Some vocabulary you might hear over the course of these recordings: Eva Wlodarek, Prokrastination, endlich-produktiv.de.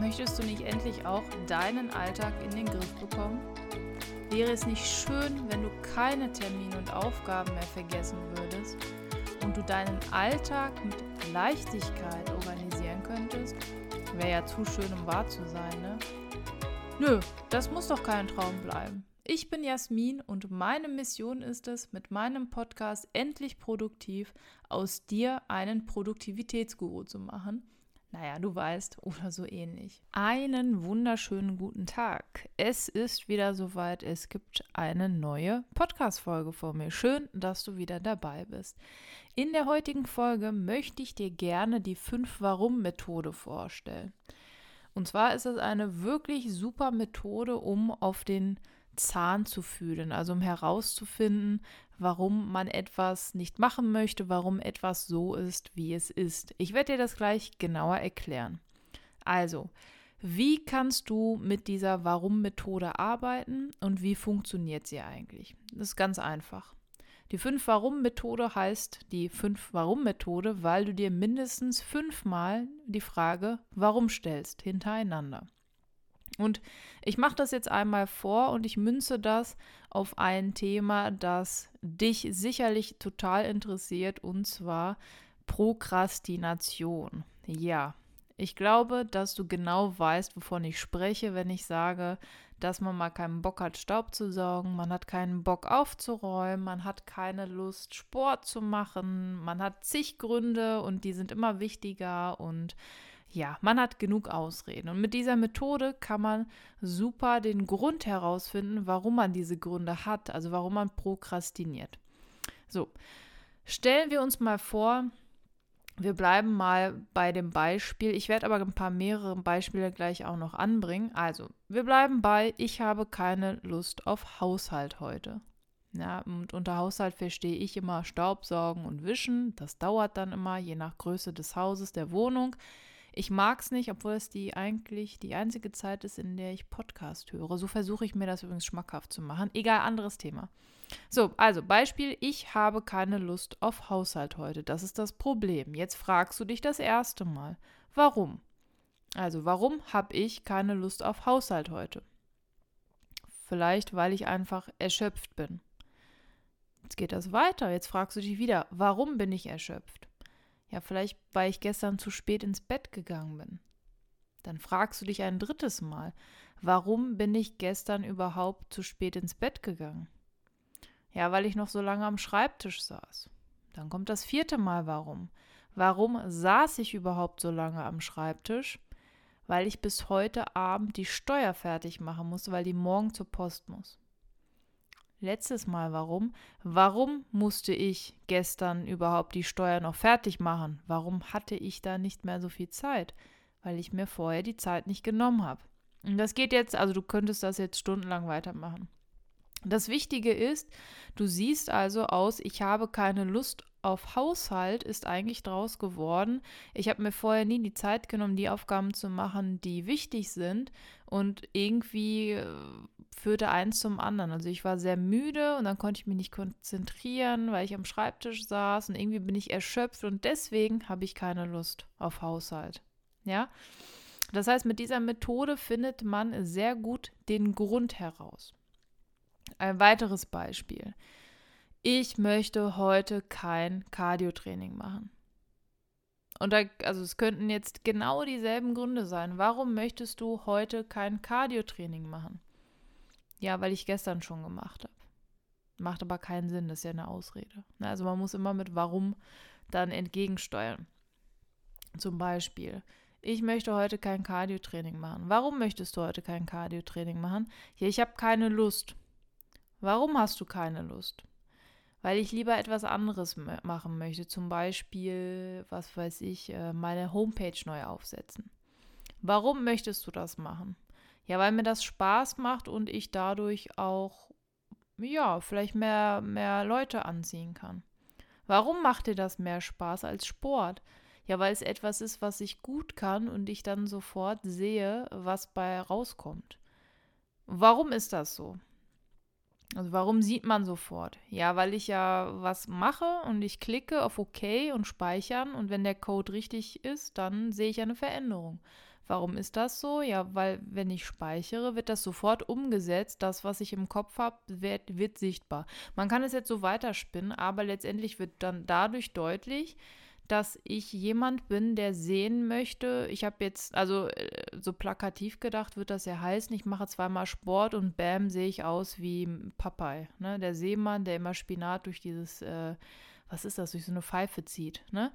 Möchtest du nicht endlich auch deinen Alltag in den Griff bekommen? Wäre es nicht schön, wenn du keine Termine und Aufgaben mehr vergessen würdest und du deinen Alltag mit Leichtigkeit organisieren könntest? Wäre ja zu schön, um wahr zu sein, ne? Nö, das muss doch kein Traum bleiben. Ich bin Jasmin und meine Mission ist es, mit meinem Podcast Endlich Produktiv aus dir einen Produktivitätsguru zu machen. Naja, du weißt, oder so ähnlich. Einen wunderschönen guten Tag. Es ist wieder soweit, es gibt eine neue Podcast-Folge vor mir. Schön, dass du wieder dabei bist. In der heutigen Folge möchte ich dir gerne die 5-Warum-Methode vorstellen. Und zwar ist es eine wirklich super Methode, um auf den Zahn zu fühlen, also um herauszufinden, warum man etwas nicht machen möchte, warum etwas so ist, wie es ist. Ich werde dir das gleich genauer erklären. Also, wie kannst du mit dieser Warum-Methode arbeiten und wie funktioniert sie eigentlich? Das ist ganz einfach. Die 5-Warum-Methode heißt die 5-Warum-Methode, weil du dir mindestens 5-mal die Frage Warum stellst, hintereinander. Und ich mache das jetzt einmal vor und ich münze das auf ein Thema, das dich sicherlich total interessiert, und zwar Prokrastination. Ja, ich glaube, dass du genau weißt, wovon ich spreche, wenn ich sage, dass man mal keinen Bock hat, Staub zu saugen, man hat keinen Bock aufzuräumen, man hat keine Lust, Sport zu machen, man hat zig Gründe und die sind immer wichtiger und ja, man hat genug Ausreden und mit dieser Methode kann man super den Grund herausfinden, warum man diese Gründe hat, also warum man prokrastiniert. So, stellen wir uns mal vor, wir bleiben mal bei dem Beispiel, ich werde aber mehrere Beispiele gleich auch noch anbringen. Also, wir bleiben bei, ich habe keine Lust auf Haushalt heute. Ja, und unter Haushalt verstehe ich immer Staubsaugen und Wischen, das dauert dann immer, je nach Größe des Hauses, der Wohnung. Ich mag es nicht, obwohl es die einzige Zeit ist, in der ich Podcast höre. So versuche ich mir das übrigens schmackhaft zu machen. Egal, anderes Thema. So, also Beispiel, ich habe keine Lust auf Haushalt heute. Das ist das Problem. Jetzt fragst du dich das erste Mal, warum? Also, warum habe ich keine Lust auf Haushalt heute? Vielleicht, weil ich einfach erschöpft bin. Jetzt geht das weiter. Jetzt fragst du dich wieder, warum bin ich erschöpft? Ja, vielleicht, weil ich gestern zu spät ins Bett gegangen bin. Dann fragst du dich ein drittes Mal, warum bin ich gestern überhaupt zu spät ins Bett gegangen? Ja, weil ich noch so lange am Schreibtisch saß. Dann kommt das vierte Mal, warum? Warum saß ich überhaupt so lange am Schreibtisch? Weil ich bis heute Abend die Steuer fertig machen musste, weil die morgen zur Post muss. Letztes Mal, warum? Warum musste ich gestern überhaupt die Steuer noch fertig machen? Warum hatte ich da nicht mehr so viel Zeit? Weil ich mir vorher die Zeit nicht genommen habe. Und das geht jetzt, also du könntest das jetzt stundenlang weitermachen. Das Wichtige ist, du siehst also aus, ich habe keine Lust auf Haushalt, ist eigentlich draus geworden. Ich habe mir vorher nie die Zeit genommen, die Aufgaben zu machen, die wichtig sind, und irgendwie führte eins zum anderen. Also ich war sehr müde und dann konnte ich mich nicht konzentrieren, weil ich am Schreibtisch saß und irgendwie bin ich erschöpft und deswegen habe ich keine Lust auf Haushalt. Ja? Das heißt, mit dieser Methode findet man sehr gut den Grund heraus. Ein weiteres Beispiel. Ich möchte heute kein Cardio-Training machen. Und da, also es könnten jetzt genau dieselben Gründe sein. Warum möchtest du heute kein Cardio-Training machen? Ja, weil ich gestern schon gemacht habe. Macht aber keinen Sinn, das ist ja eine Ausrede. Also man muss immer mit Warum dann entgegensteuern. Zum Beispiel, ich möchte heute kein Cardio-Training machen. Warum möchtest du heute kein Cardio-Training machen? Ja, ich habe keine Lust. Warum hast du keine Lust? Weil ich lieber etwas anderes machen möchte, zum Beispiel, was weiß ich, meine Homepage neu aufsetzen. Warum möchtest du das machen? Ja, weil mir das Spaß macht und ich dadurch auch, ja, vielleicht mehr Leute anziehen kann. Warum macht dir das mehr Spaß als Sport? Ja, weil es etwas ist, was ich gut kann und ich dann sofort sehe, was bei rauskommt. Warum ist das so? Also warum sieht man sofort? Ja, weil ich ja was mache und ich klicke auf OK und Speichern und wenn der Code richtig ist, dann sehe ich eine Veränderung. Warum ist das so? Ja, weil wenn ich speichere, wird das sofort umgesetzt. Das, was ich im Kopf habe, wird sichtbar. Man kann es jetzt so weiterspinnen, aber letztendlich wird dann dadurch deutlich, dass ich jemand bin, der sehen möchte. Ich habe jetzt, also so plakativ gedacht, wird das ja heißen, ich mache zweimal Sport und bam, sehe ich aus wie Popeye, ne? Der Seemann, der immer Spinat durch dieses, durch so eine Pfeife zieht, ne?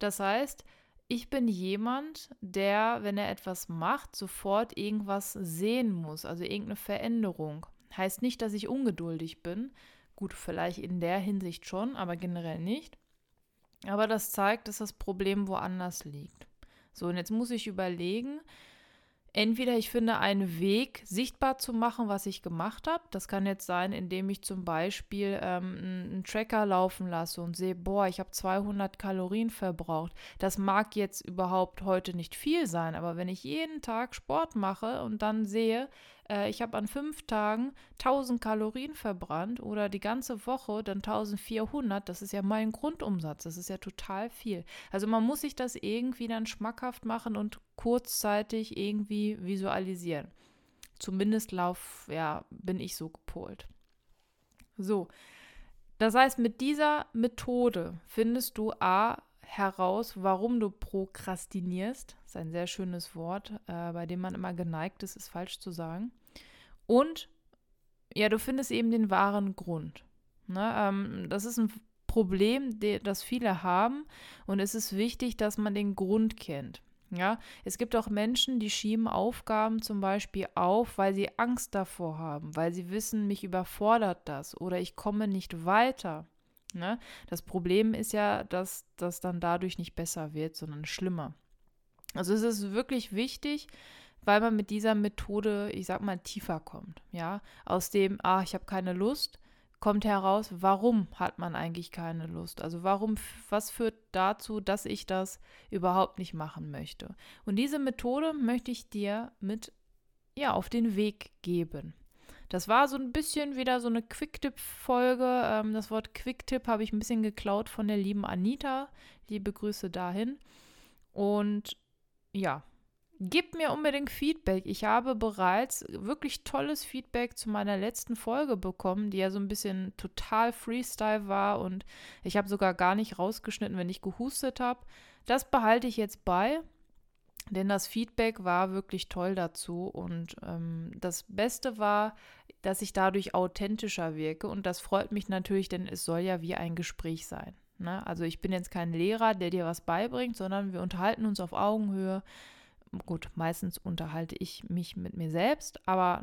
Das heißt, ich bin jemand, der, wenn er etwas macht, sofort irgendwas sehen muss, also irgendeine Veränderung. Heißt nicht, dass ich ungeduldig bin. Gut, vielleicht in der Hinsicht schon, aber generell nicht. Aber das zeigt, dass das Problem woanders liegt. So, und jetzt muss ich überlegen, entweder ich finde einen Weg, sichtbar zu machen, was ich gemacht habe. Das kann jetzt sein, indem ich zum Beispiel einen Tracker laufen lasse und sehe, ich habe 200 Kalorien verbraucht. Das mag jetzt überhaupt heute nicht viel sein, aber wenn ich jeden Tag Sport mache und dann sehe, ich habe an 5 Tagen 1000 Kalorien verbrannt oder die ganze Woche dann 1400, das ist ja mein Grundumsatz, das ist ja total viel. Also man muss sich das irgendwie dann schmackhaft machen und kurzzeitig irgendwie visualisieren. Zumindest bin ich so gepolt. So, das heißt, mit dieser Methode findest du heraus, warum du prokrastinierst. Das ist ein sehr schönes Wort, bei dem man immer geneigt ist, es falsch zu sagen. Und ja, du findest eben den wahren Grund. Ne? Das ist ein Problem, das viele haben, und es ist wichtig, dass man den Grund kennt. Ja? Es gibt auch Menschen, die schieben Aufgaben zum Beispiel auf, weil sie Angst davor haben, weil sie wissen, mich überfordert das oder ich komme nicht weiter. Ne? Das Problem ist ja, dass das dann dadurch nicht besser wird, sondern schlimmer. Also es ist wirklich wichtig, weil man mit dieser Methode, tiefer kommt. Ja? Aus dem, ich habe keine Lust, kommt heraus, warum hat man eigentlich keine Lust? Also was führt dazu, dass ich das überhaupt nicht machen möchte? Und diese Methode möchte ich dir mit auf den Weg geben. Das war so ein bisschen wieder so eine Quicktip-Folge. Das Wort Quicktip habe ich ein bisschen geklaut von der lieben Anita. Liebe Grüße dahin. Und gib mir unbedingt Feedback. Ich habe bereits wirklich tolles Feedback zu meiner letzten Folge bekommen, die ja so ein bisschen total Freestyle war. Und ich habe sogar gar nicht rausgeschnitten, wenn ich gehustet habe. Das behalte ich jetzt bei. Denn das Feedback war wirklich toll dazu, und das Beste war, dass ich dadurch authentischer wirke, und das freut mich natürlich, denn es soll ja wie ein Gespräch sein. Ne? Also ich bin jetzt kein Lehrer, der dir was beibringt, sondern wir unterhalten uns auf Augenhöhe. Gut, meistens unterhalte ich mich mit mir selbst, aber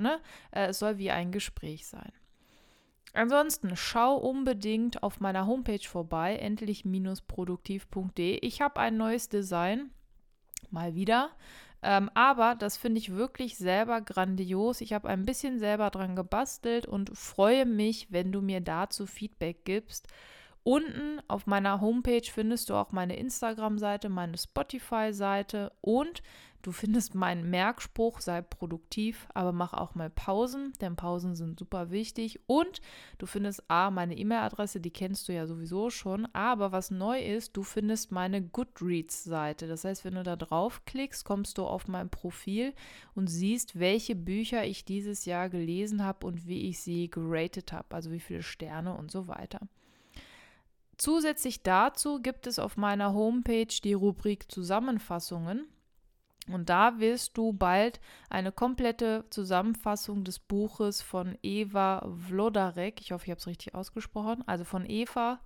es soll wie ein Gespräch sein. Ansonsten schau unbedingt auf meiner Homepage vorbei, endlich-produktiv.de. Ich habe ein neues Design. Mal wieder. Aber das finde ich wirklich selber grandios. Ich habe ein bisschen selber dran gebastelt und freue mich, wenn du mir dazu Feedback gibst. Unten auf meiner Homepage findest du auch meine Instagram-Seite, meine Spotify-Seite, und du findest meinen Merkspruch, sei produktiv, aber mach auch mal Pausen, denn Pausen sind super wichtig, und du findest meine E-Mail-Adresse, die kennst du ja sowieso schon, aber was neu ist, du findest meine Goodreads-Seite. Das heißt, wenn du da draufklickst, kommst du auf mein Profil und siehst, welche Bücher ich dieses Jahr gelesen habe und wie ich sie geratet habe, also wie viele Sterne und so weiter. Zusätzlich dazu gibt es auf meiner Homepage die Rubrik Zusammenfassungen, und da wirst du bald eine komplette Zusammenfassung des Buches von Eva Wlodarek, ich hoffe, ich habe es richtig ausgesprochen, also von Eva,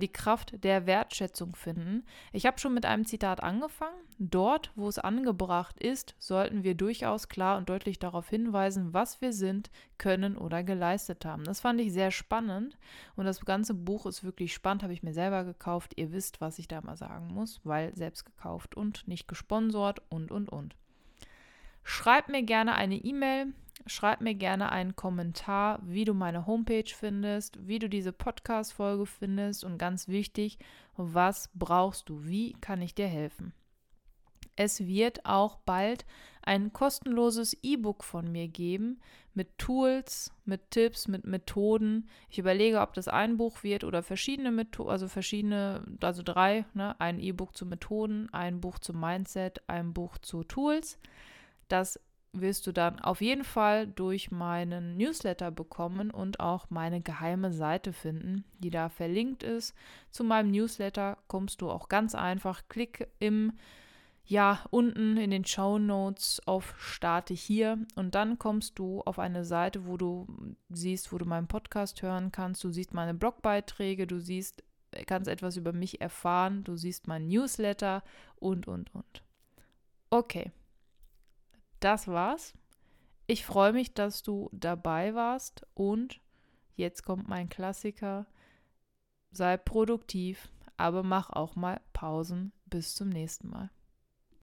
die Kraft der Wertschätzung finden. Ich habe schon mit einem Zitat angefangen. Dort, wo es angebracht ist, sollten wir durchaus klar und deutlich darauf hinweisen, was wir sind, können oder geleistet haben. Das fand ich sehr spannend, und das ganze Buch ist wirklich spannend, habe ich mir selber gekauft. Ihr wisst, was ich da mal sagen muss, weil selbst gekauft und nicht gesponsert und. Schreib mir gerne eine E-Mail, schreib mir gerne einen Kommentar, wie du meine Homepage findest, wie du diese Podcast-Folge findest, und ganz wichtig, was brauchst du, wie kann ich dir helfen? Es wird auch bald ein kostenloses E-Book von mir geben mit Tools, mit Tipps, mit Methoden. Ich überlege, ob das ein Buch wird oder verschiedene Methoden, also drei, ne? Ein E-Book zu Methoden, ein Buch zu Mindset, ein Buch zu Tools. Das wirst du dann auf jeden Fall durch meinen Newsletter bekommen und auch meine geheime Seite finden, die da verlinkt ist. Zu meinem Newsletter kommst du auch ganz einfach. Klick unten in den Shownotes auf Starte hier und dann kommst du auf eine Seite, wo du siehst, wo du meinen Podcast hören kannst. Du siehst meine Blogbeiträge, du siehst, kannst etwas über mich erfahren, du siehst meinen Newsletter und. Okay. Das war's. Ich freue mich, dass du dabei warst und jetzt kommt mein Klassiker. Sei produktiv, aber mach auch mal Pausen. Bis zum nächsten Mal.